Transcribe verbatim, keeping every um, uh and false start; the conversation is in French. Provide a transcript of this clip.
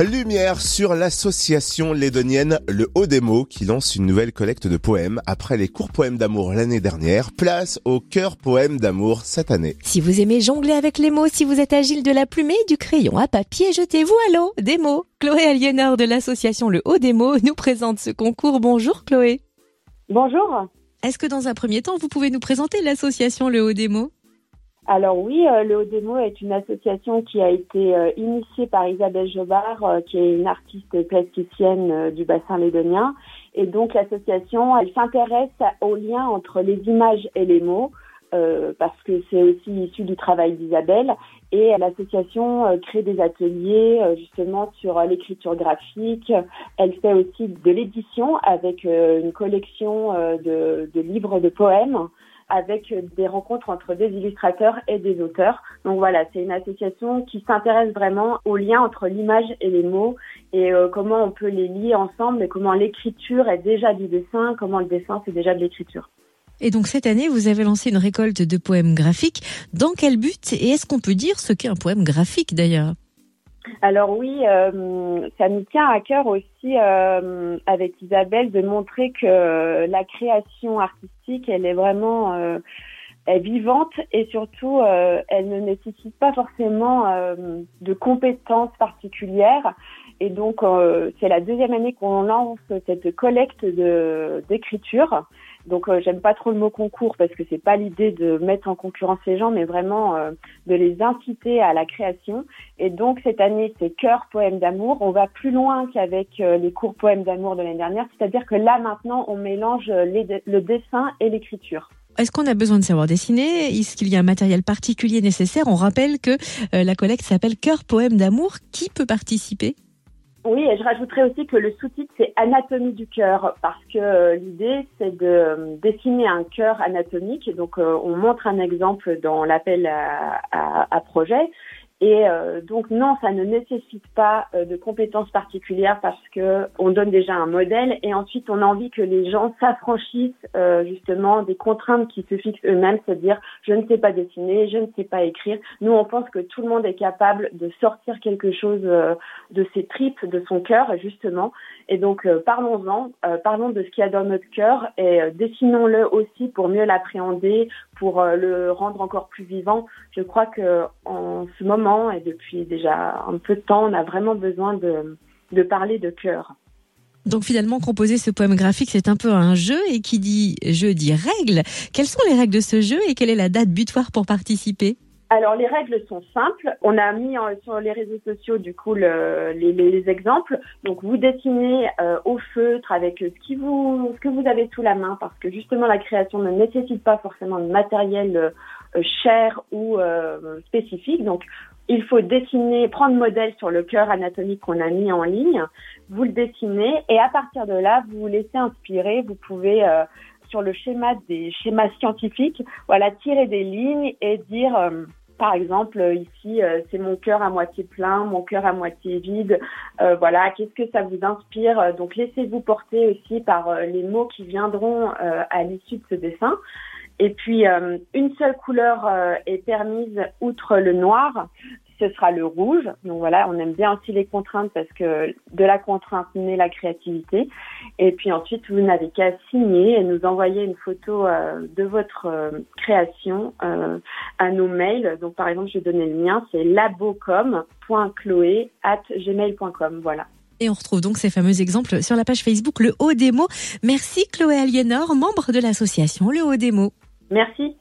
Lumière sur l'association lédonienne Le Hau des Mots qui lance une nouvelle collecte de poèmes après les courts poèmes d'amour l'année dernière, place au cœur poème d'amour cette année. Si vous aimez jongler avec les mots, si vous êtes agile de la plume et du crayon à papier, jetez-vous à l'eau des mots. Chloé Aliénor de l'association Le Hau des Mots nous présente ce concours. Bonjour Chloé. Bonjour. Est-ce que dans un premier temps, vous pouvez nous présenter l'association Le Hau des Mots ? Alors oui, euh, Le Hau des Mots est une association qui a été euh, initiée par Isabelle Jobard, euh, qui est une artiste plasticienne euh, du bassin lédonien. Et donc l'association, elle s'intéresse au lien entre les images et les mots, euh, parce que c'est aussi issu du travail d'Isabelle. Et euh, l'association euh, crée des ateliers euh, justement sur euh, l'écriture graphique. Elle fait aussi de l'édition avec euh, une collection euh, de, de livres de poèmes, avec des rencontres entre des illustrateurs et des auteurs. Donc voilà, c'est une association qui s'intéresse vraiment au lien entre l'image et les mots et euh, comment on peut les lier ensemble et comment l'écriture est déjà du dessin, comment le dessin c'est déjà de l'écriture. Et donc cette année, vous avez lancé une récolte de poèmes graphiques. Dans quel but et est-ce qu'on peut dire ce qu'est un poème graphique d'ailleurs ? Alors oui, euh, ça nous tient à cœur aussi euh, avec Isabelle de montrer que la création artistique, elle est vraiment euh, est vivante et surtout, euh, elle ne nécessite pas forcément euh, de compétences particulières. Et donc, euh, c'est la deuxième année qu'on lance cette collecte de, d'écriture. Donc, euh, j'aime pas trop le mot concours parce que c'est pas l'idée de mettre en concurrence les gens, mais vraiment euh, de les inciter à la création. Et donc, cette année, c'est cœur poème d'amour. On va plus loin qu'avec euh, les cours poèmes d'amour de l'année dernière. C'est-à-dire que là, maintenant, on mélange les de- le dessin et l'écriture. Est-ce qu'on a besoin de savoir dessiner ? Est-ce qu'il y a un matériel particulier nécessaire ? On rappelle que euh, la collecte s'appelle cœur poème d'amour. Qui peut participer ? Oui, et je rajouterais aussi que le sous-titre, c'est Anatomie du cœur, parce que euh, l'idée, c'est de euh, dessiner un cœur anatomique. Et donc, euh, on montre un exemple dans l'appel à, à, à projet. Et euh, donc, non, ça ne nécessite pas euh, de compétences particulières parce que on donne déjà un modèle. Et ensuite, on a envie que les gens s'affranchissent euh, justement des contraintes qui se fixent eux-mêmes, c'est-à-dire « je ne sais pas dessiner, je ne sais pas écrire ». Nous, on pense que tout le monde est capable de sortir quelque chose euh, de ses tripes, de son cœur, justement. Et donc, euh, parlons-en, euh, parlons de ce qu'il y a dans notre cœur et euh, dessinons-le aussi pour mieux l'appréhender, pour euh, le rendre encore plus vivant. Je crois que en ce moment, et depuis déjà un peu de temps, on a vraiment besoin de, de parler de cœur. Donc finalement, composer ce poème graphique, c'est un peu un jeu, et qui dit jeu dit règles. Quelles sont les règles de ce jeu et quelle est la date butoir pour participer ? Alors les règles sont simples, on a mis en, sur les réseaux sociaux du coup le, les, les exemples, donc vous dessinez euh, au feutre avec ce, qui vous, ce que vous avez sous la main parce que justement la création ne nécessite pas forcément de matériel euh, cher ou euh, spécifique, donc il faut dessiner, prendre modèle sur le cœur anatomique qu'on a mis en ligne, vous le dessinez et à partir de là vous vous laissez inspirer, vous pouvez... Euh, sur le schéma des schémas scientifiques, voilà, tirer des lignes et dire, euh, par exemple, ici, euh, c'est mon cœur à moitié plein, mon cœur à moitié vide, euh, voilà, qu'est-ce que ça vous inspire ? Donc, laissez-vous porter aussi par euh, les mots qui viendront euh, à l'issue de ce dessin. Et puis, euh, une seule couleur euh, est permise outre le noir, ce sera le rouge. Donc voilà, on aime bien aussi les contraintes parce que de la contrainte naît la créativité. Et puis ensuite, vous n'avez qu'à signer et nous envoyer une photo euh, de votre euh, création euh, à nos mails. Donc par exemple, je vais donner le mien, c'est labocom point chloé arobase gmail point com. Voilà. Et on retrouve donc ces fameux exemples sur la page Facebook Le Hau des Mots. Merci Chloé Aliénor, membre de l'association Le Hau des Mots. Merci.